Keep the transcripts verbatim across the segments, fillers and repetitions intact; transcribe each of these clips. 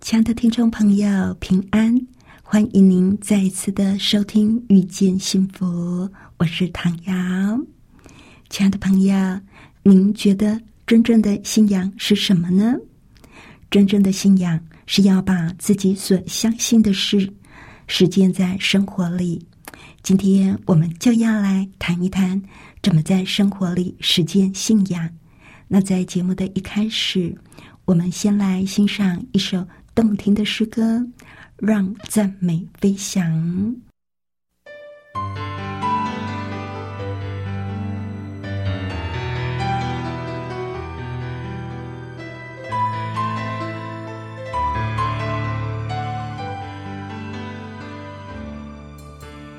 亲爱的听众朋友，平安，欢迎您再一次的收听遇见幸福，我是唐瑶。亲爱的朋友，您觉得真正的信仰是什么呢？真正的信仰是要把自己所相信的事实践在生活里。今天我们就要来谈一谈怎么在生活里实践信仰。那在节目的一开始，我们先来欣赏一首动听的诗歌，让赞美飞翔。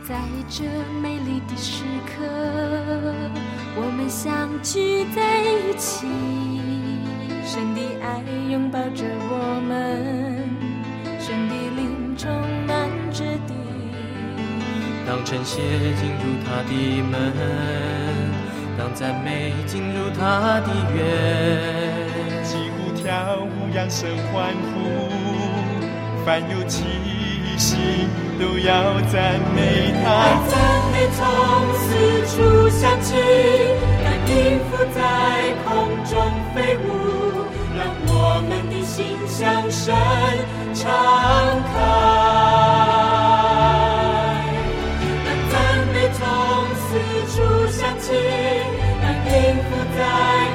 在这美丽的时刻，我们相聚在一起，神的爱拥抱着我们，神的灵充满着地。当晨曦进入他的门，当赞美进入他的园，击鼓跳舞，扬声欢呼，凡有气息都要赞美他，爱赞美从四处响起，让音符在空中飞舞，让我们的心向神敞开。让赞美从四处响起，让音符在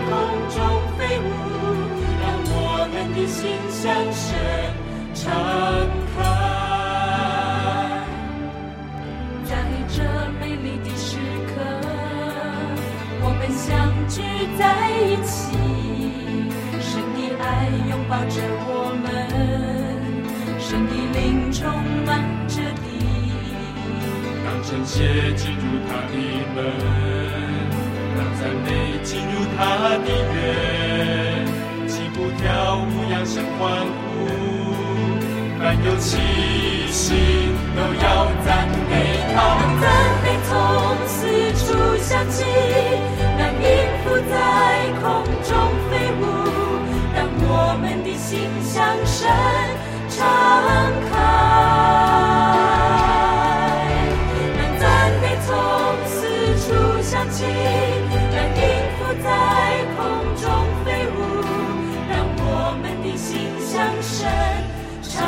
空中飞舞，让我们的心向神敞开。相聚在一起，神的爱拥抱着我们，神的灵充满着地。当晨曦进入他的门，当赞美进入他的园，击鼓跳舞，扬声欢呼，凡有气息都要赞美他。当赞美从四处响起，音符在空中飞舞，让我们的心向神敞开。让赞美从四处响起，让音符在空中飞舞，让我们的心向神敞开。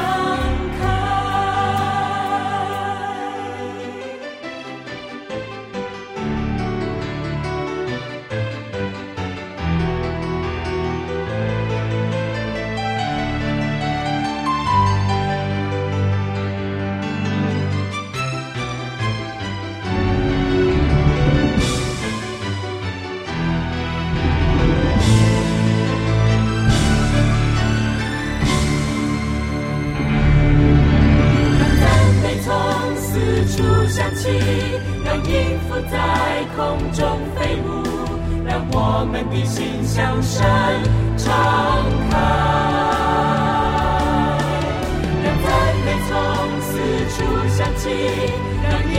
让音符在空中飞舞，让我们的心向神敞开。让赞美从四处响起，让音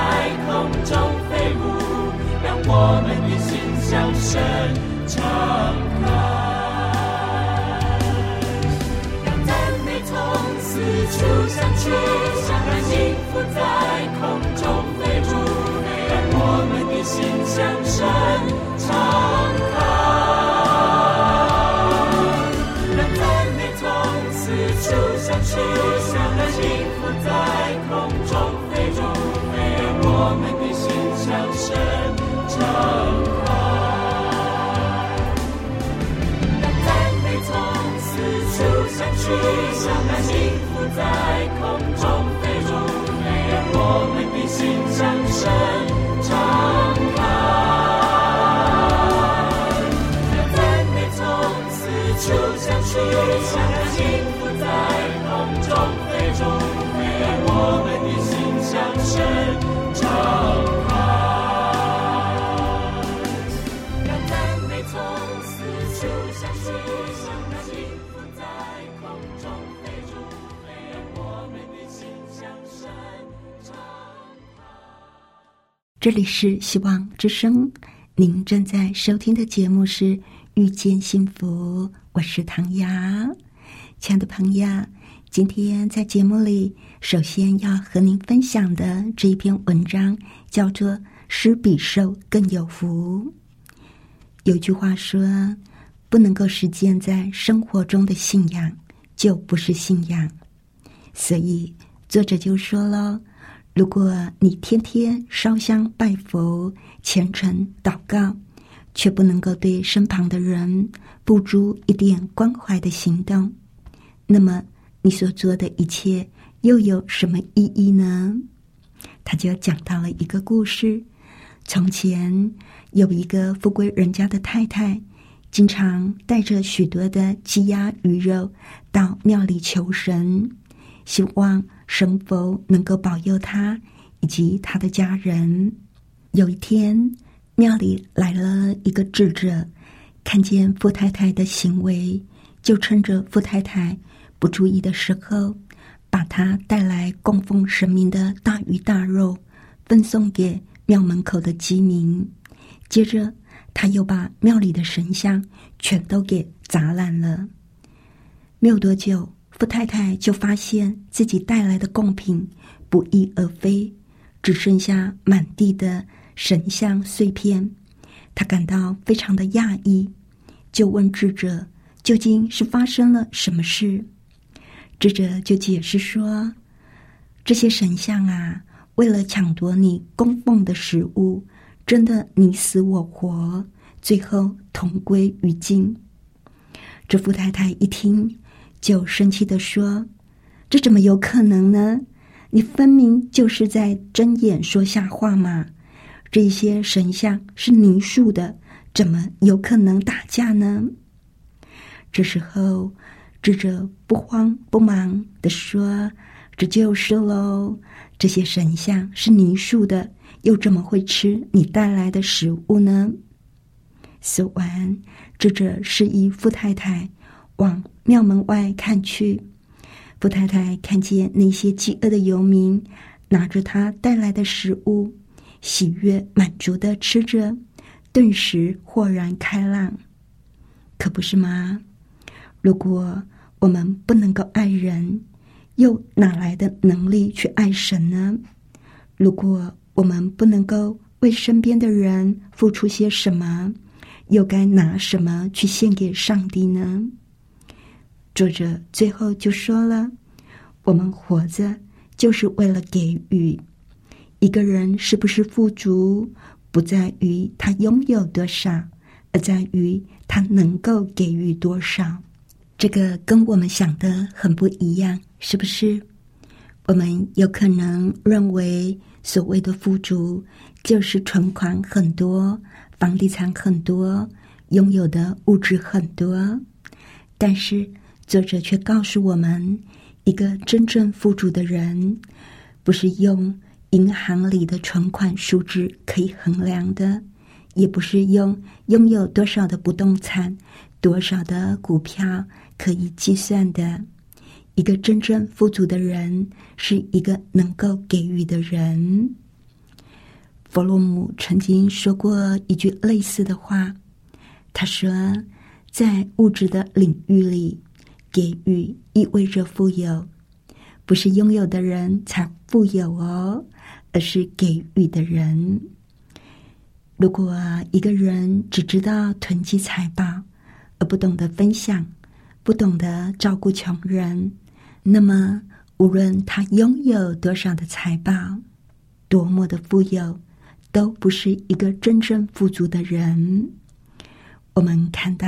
符在空中飞舞，让我们的心向神敞开。让赞美从四处响起，让音符在空中飞舞，让我们的心向神敞开。让赞美从四处响起，让音符在空中飞舞，让我们的心向神敞开。让赞美从四处响起，让音符在空中飞舞，我们的心向神敞开。这里是希望之声，您正在收听的节目是遇见幸福，我是唐瑶。亲爱的朋友，今天在节目里首先要和您分享的这一篇文章叫做施比受更有福。有句话说，不能够实践在生活中的信仰就不是信仰，所以作者就说了，如果你天天烧香拜佛、虔诚祷告，却不能够对身旁的人付出一点关怀的行动，那么你所做的一切又有什么意义呢？他就讲到了一个故事。从前有一个富贵人家的太太，经常带着许多的鸡鸭鱼肉到庙里求神，希望神佛能够保佑他以及他的家人。有一天，庙里来了一个智者，看见富太太的行为，就趁着富太太不注意的时候，把她带来供奉神明的大鱼大肉分送给庙门口的饥民。接着他又把庙里的神像全都给砸烂了。没有多久，富太太就发现自己带来的贡品不翼而飞，只剩下满地的神像碎片。她感到非常的讶异，就问智者究竟是发生了什么事。智者就解释说，这些神像啊，为了抢夺你供奉的食物，真的你死我活，最后同归于尽。这富太太一听就生气地说，这怎么有可能呢？你分明就是在睁眼说瞎话嘛，这些神像是泥塑的，怎么有可能打架呢？这时候智者不慌不忙地说，这就是咯，这些神像是泥塑的，又怎么会吃你带来的食物呢？说完，智者示意富太太往庙门外看去。富太太看见那些饥饿的游民拿着她带来的食物，喜悦满足地吃着，顿时豁然开朗。可不是吗？如果我们不能够爱人，又哪来的能力去爱神呢？如果我们不能够为身边的人付出些什么，又该拿什么去献给上帝呢？作者最后就说了，我们活着就是为了给予。一个人是不是富足，不在于他拥有多少，而在于他能够给予多少。这个跟我们想的很不一样，是不是？我们有可能认为所谓的富足就是存款很多，房地产很多，拥有的物质很多。但是作者却告诉我们，一个真正富足的人，不是用银行里的存款数字可以衡量的，也不是用拥有多少的不动产、多少的股票可以计算的。一个真正富足的人，是一个能够给予的人。弗洛姆曾经说过一句类似的话，他说，在物质的领域里，给予意味着富有，不是拥有的人才富有哦，而是给予的人。如果一个人只知道囤积财宝，而不懂得分享，不懂得照顾穷人，那么无论他拥有多少的财宝，多么的富有，都不是一个真正富足的人。我们看到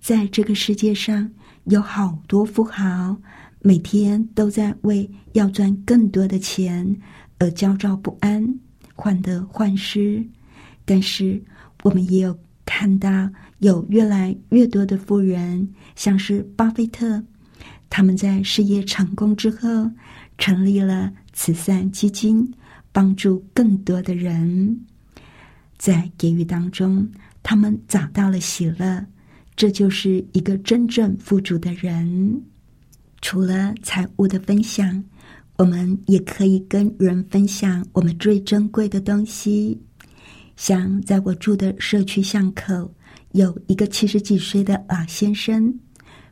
在这个世界上有好多富豪，每天都在为要赚更多的钱而焦躁不安，患得患失。但是我们也有看到有越来越多的富人，像是巴菲特，他们在事业成功之后，成立了慈善基金，帮助更多的人。在给予当中，他们找到了喜乐，这就是一个真正富足的人。除了财务的分享，我们也可以跟人分享我们最珍贵的东西。像在我住的社区巷口，有一个七十几岁的老先生，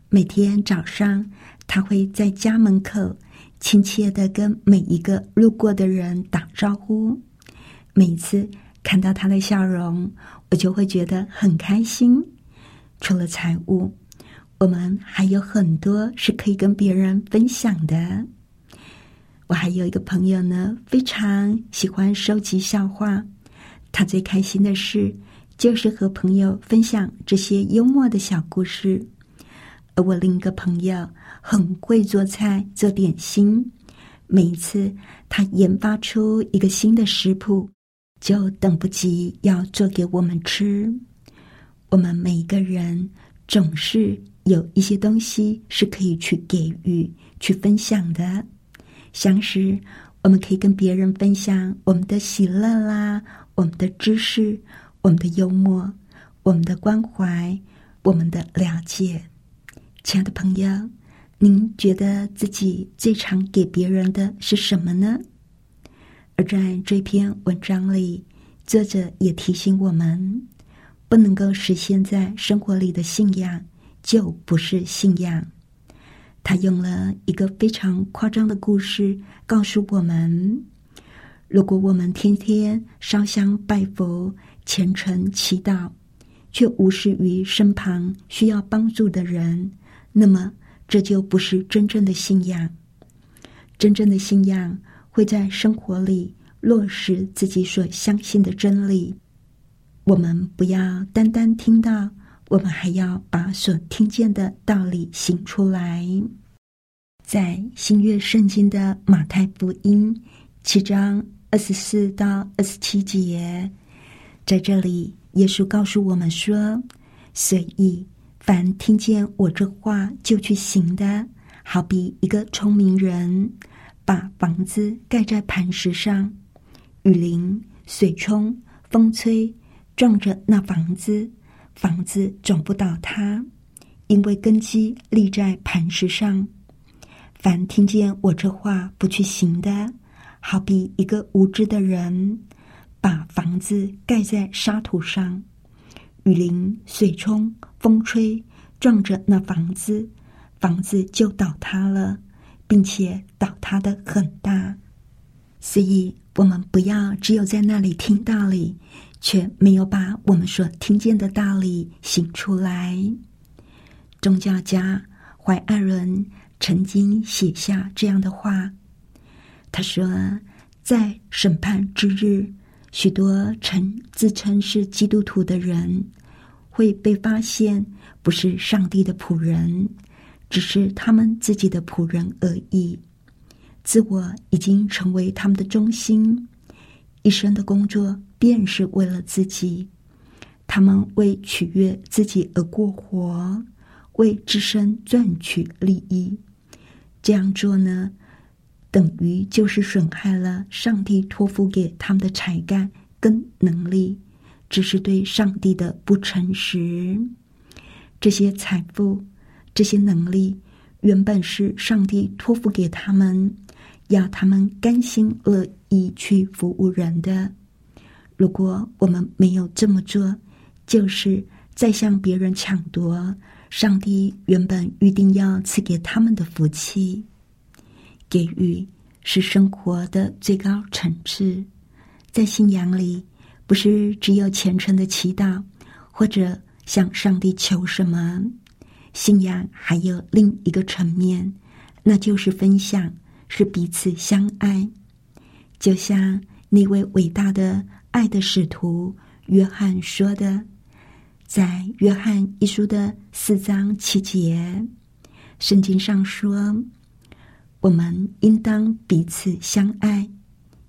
每天早上他会在家门口亲切地跟每一个路过的人打招呼。每一次看到他的笑容，我就会觉得很开心。除了财务，我们还有很多是可以跟别人分享的。我还有一个朋友呢，非常喜欢收集笑话。他最开心的事就是和朋友分享这些幽默的小故事。而我另一个朋友很会做菜，做点心。每一次他研发出一个新的食谱，就等不及要做给我们吃。我们每一个人总是有一些东西是可以去给予、去分享的。像是我们可以跟别人分享我们的喜乐啦，我们的知识，我们的幽默，我们的关怀，我们的了解。亲爱的朋友，您觉得自己最常给别人的是什么呢？而在这篇文章里，作者也提醒我们，不能够实现在生活里的信仰，就不是信仰。他用了一个非常夸张的故事告诉我们，如果我们天天烧香拜佛、虔诚祈祷，却无视于身旁需要帮助的人，那么这就不是真正的信仰。真正的信仰会在生活里落实自己所相信的真理。我们不要单单听到，我们还要把所听见的道理行出来。在新约圣经的马太福音七章二十四到二十七节，在这里耶稣告诉我们说：“所以凡听见我这话就去行的，好比一个聪明人，把房子盖在磐石上，雨淋、水冲、风吹，撞着那房子。”房子总不倒塌，因为根基立在磐石上。凡听见我这话不去行的，好比一个无知的人，把房子盖在沙土上，雨淋、水冲、风吹，撞着那房子，房子就倒塌了，并且倒塌得很大。所以我们不要只有在那里听道理，却没有把我们所听见的道理行出来。宗教家怀爱伦曾经写下这样的话，他说，在审判之日，许多称自称是基督徒的人会被发现不是上帝的仆人，只是他们自己的仆人而已。自我已经成为他们的中心，一生的工作便是为了自己，他们为取悦自己而过活，为自身赚取利益。这样做呢，等于就是损害了上帝托付给他们的才干跟能力，只是对上帝的不诚实。这些财富、这些能力，原本是上帝托付给他们，要他们甘心乐意去服务人的。如果我们没有这么做，就是在向别人抢夺上帝原本预定要赐给他们的福气。给予是生活的最高层次，在信仰里，不是只有虔诚的祈祷或者向上帝求什么，信仰还有另一个层面，那就是分享，是彼此相爱。就像那位伟大的爱的使徒约翰说的，在约翰一书的四章七节，圣经上说，我们应当彼此相爱，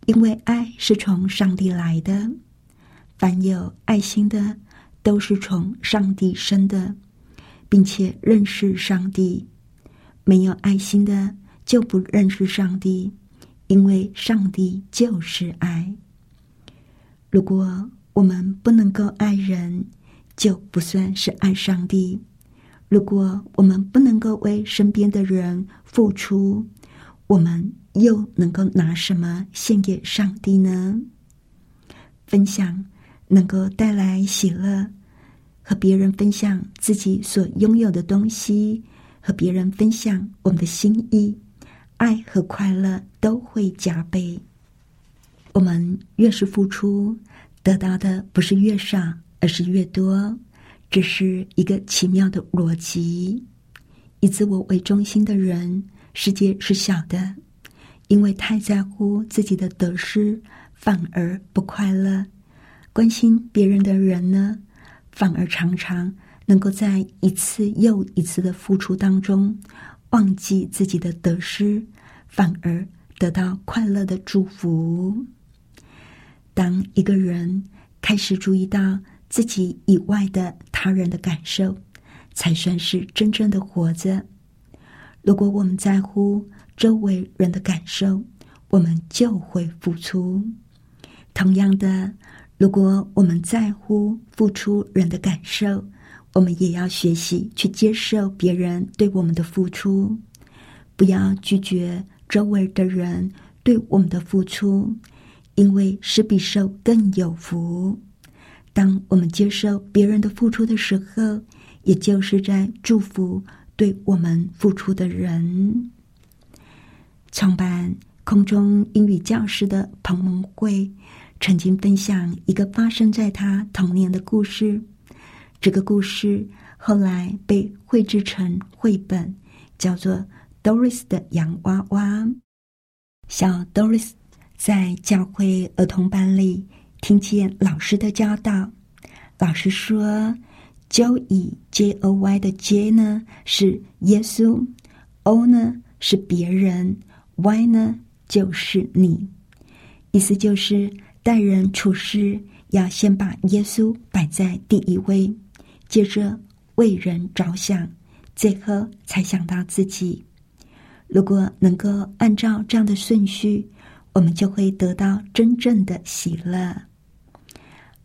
因为爱是从上帝来的，凡有爱心的都是从上帝生的，并且认识上帝，没有爱心的就不认识上帝，因为上帝就是爱。如果我们不能够爱人，就不算是爱上帝。如果我们不能够为身边的人付出，我们又能够拿什么献给上帝呢？分享能够带来喜乐，和别人分享自己所拥有的东西，和别人分享我们的心意，爱和快乐都会加倍。我们越是付出，得到的不是越少，而是越多。这是一个奇妙的逻辑。以自我为中心的人，世界是小的，因为太在乎自己的得失，反而不快乐。关心别人的人呢，反而常常能够在一次又一次的付出当中，忘记自己的得失，反而得到快乐的祝福。当一个人开始注意到自己以外的他人的感受，才算是真正的活着。如果我们在乎周围人的感受，我们就会付出。同样的，如果我们在乎付出人的感受，我们也要学习去接受别人对我们的付出，不要拒绝周围的人对我们的付出，因为施比受更有福。当我们接受别人的付出的时候，也就是在祝福对我们付出的人。创办空中英语教师的彭蒙慧曾经分享一个发生在他童年的故事，这个故事后来被绘制成绘本，叫做 Doris 的洋娃娃。小 Doris 在教会儿童班里听见老师的教导，老师说 Joy J O Y 的 J 呢是耶稣， O 呢是别人， Y 呢就是你，意思就是待人处事要先把耶稣摆在第一位，接着为人着想，最后才想到自己。如果能够按照这样的顺序，我们就会得到真正的喜乐。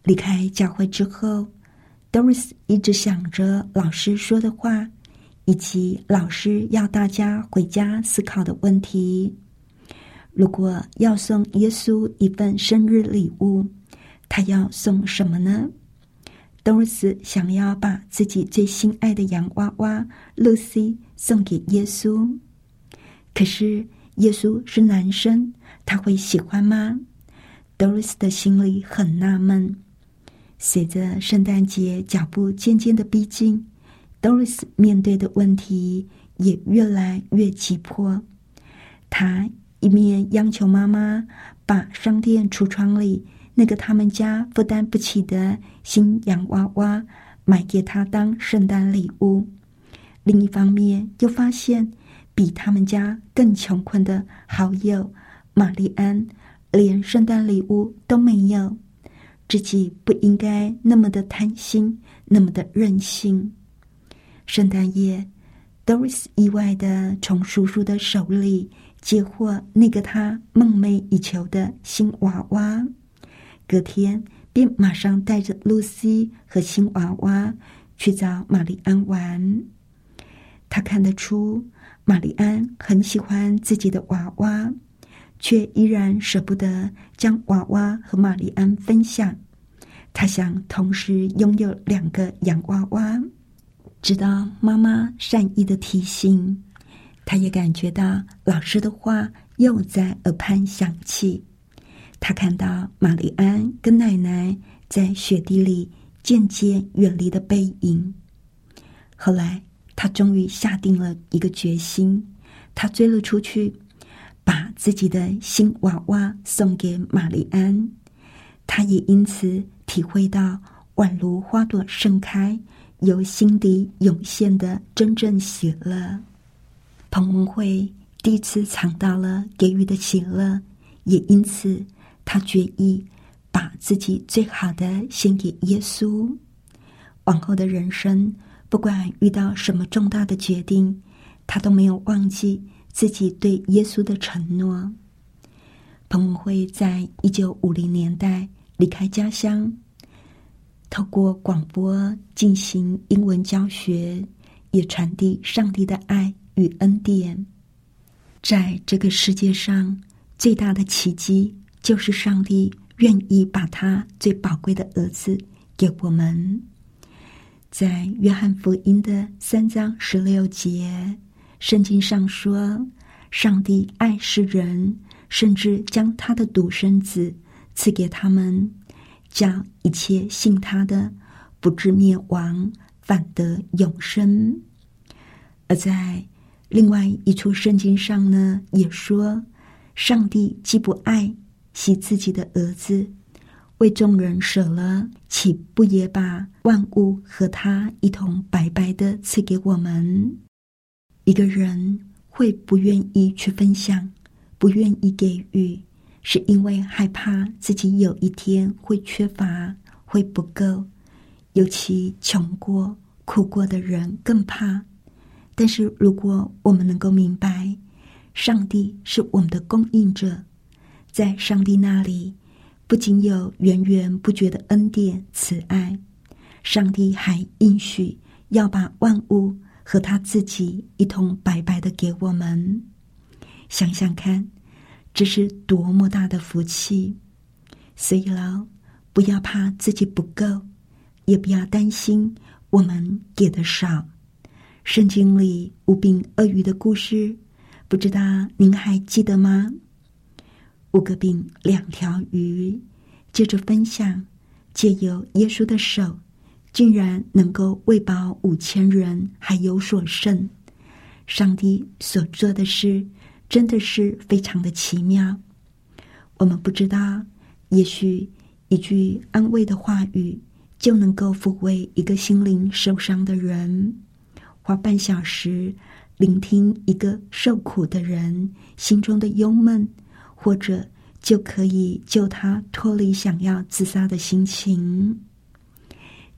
离开教会之后， Doris 一直想着老师说的话，以及老师要大家回家思考的问题。如果要送耶稣一份生日礼物，他要送什么呢？ Doris 想要把自己最心爱的洋娃娃 Lucy 送给耶稣，可是耶稣是男生，他会喜欢吗？ Doris 的心里很纳闷。随着圣诞节脚步渐渐的逼近， Doris 面对的问题也越来越急迫。他一面央求妈妈把商店橱窗里那个他们家负担不起的新洋娃娃买给他当圣诞礼物，另一方面又发现比他们家更穷困的好友玛丽安连圣诞礼物都没有，自己不应该那么的贪心，那么的任性。圣诞夜， Doris 意外的从叔叔的手里接获那个他梦寐以求的新娃娃，隔天便马上带着露西和新娃娃去找玛丽安玩。他看得出玛丽安很喜欢自己的娃娃，却依然舍不得将娃娃和玛丽安分享。他想同时拥有两个洋娃娃，直到妈妈善意的提醒，他也感觉到老师的话又在耳畔响起。他看到玛丽安跟奶奶在雪地里渐渐远离的背影。后来他终于下定了一个决心，他追了出去，把自己的新娃娃送给玛丽安。他也因此体会到宛如花朵盛开，由心底涌现的真正喜乐。彭文慧第一次尝到了给予的喜乐，也因此他决意把自己最好的献给耶稣。往后的人生，不管遇到什么重大的决定，他都没有忘记自己对耶稣的承诺。彭文慧在一九五零年代离开家乡，透过广播进行英文教学，也传递上帝的爱与恩典。在这个世界上最大的奇迹，就是上帝愿意把他最宝贵的儿子给我们。在约翰福音的三章十六节，圣经上说，上帝爱世人，甚至将他的独生子赐给他们，叫一切信他的不至灭亡，反得永生。而在另外一处圣经上呢，也说，上帝既不爱惜自己的儿子，为众人舍了，岂不也把万物和他一同白白的赐给我们？一个人会不愿意去分享，不愿意给予，是因为害怕自己有一天会缺乏，会不够。尤其穷过、苦过的人更怕。但是如果我们能够明白，上帝是我们的供应者，在上帝那里不仅有源源不绝的恩典慈爱，上帝还应许要把万物和他自己一同白白的给我们。想想看，这是多么大的福气。所以喽，不要怕自己不够，也不要担心我们给的少。圣经里五饼二鱼的故事，不知道您还记得吗？五个饼两条鱼，借着分享，借由耶稣的手，竟然能够喂饱五千人，还有所剩。上帝所做的事真的是非常的奇妙。我们不知道，也许一句安慰的话语就能够抚慰一个心灵受伤的人，花半小时聆听一个受苦的人心中的忧闷，或者就可以救他脱离想要自杀的心情。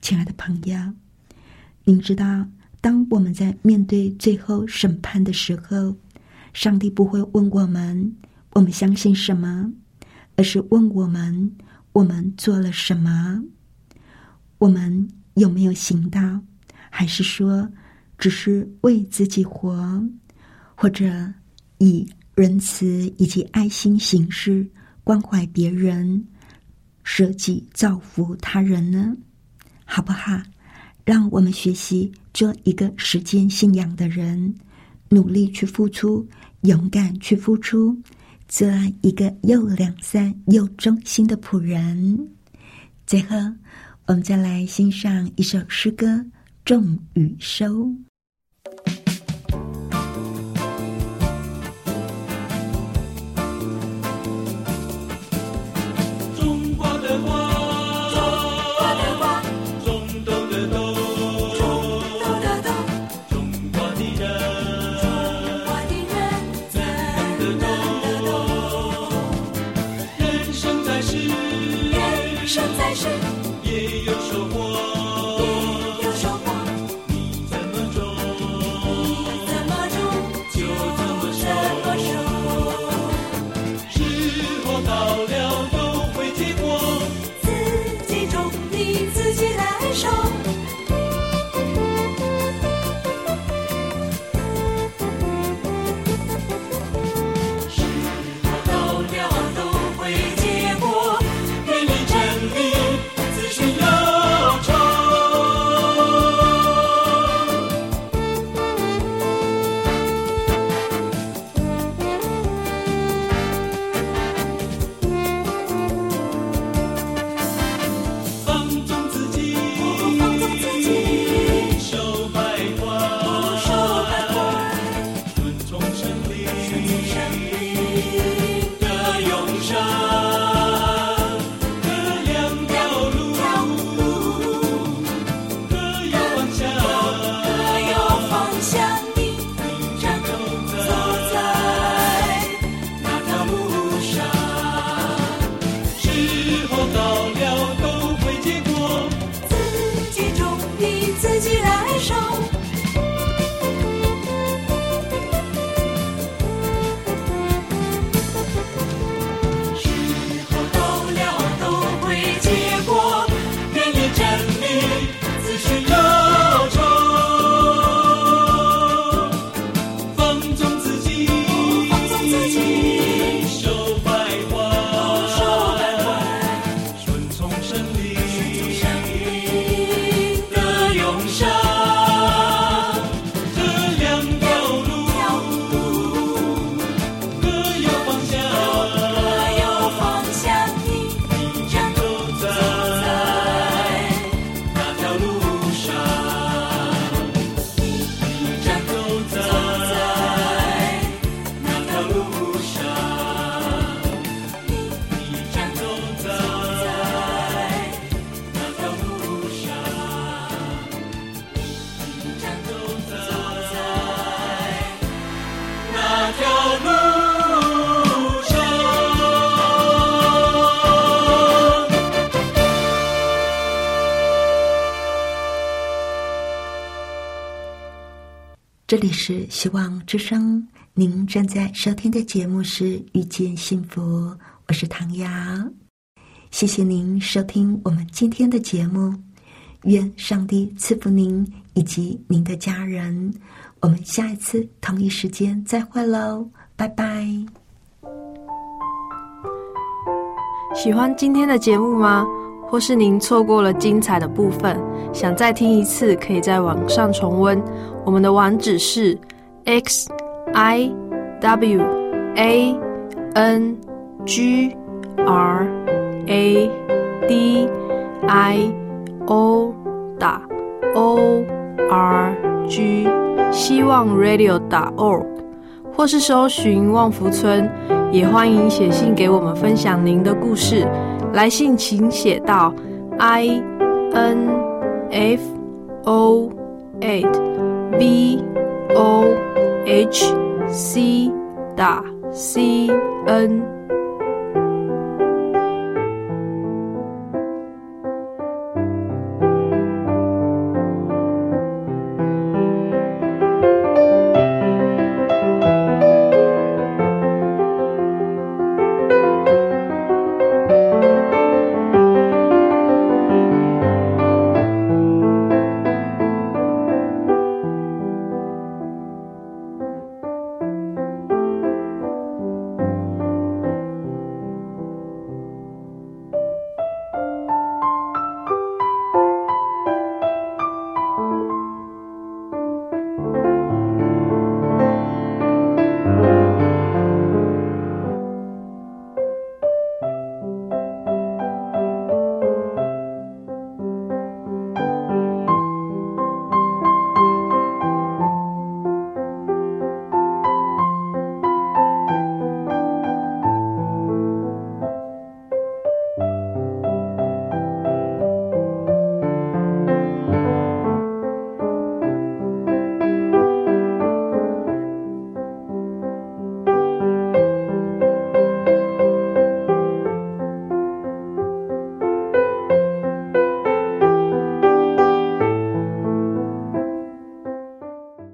亲爱的朋友，您知道，当我们在面对最后审判的时候，上帝不会问我们我们相信什么，而是问我们我们做了什么，我们有没有行道，还是说只是为自己活，或者以仁慈以及爱心行事，关怀别人，舍己造福他人呢？好不好？让我们学习做一个实践信仰的人，努力去付出，勇敢去付出，做一个又良善又忠心的仆人。最后，我们再来欣赏一首诗歌《种与收》。中国的花。也有收获，你怎么种？这里是希望之声，您正在收听的节目是遇见幸福，我是唐瑶。谢谢您收听我们今天的节目，愿上帝赐福您以及您的家人。我们下一次同一时间再会喽，拜拜。喜欢今天的节目吗？或是您错过了精彩的部分，想再听一次，可以在网上重温。我们的网址是 x i w a n g r a d i o 点 o r g， 希望 radio 点 org， 或是搜寻旺福村。也欢迎写信给我们分享您的故事，来信请写到 info at vohc dot cn。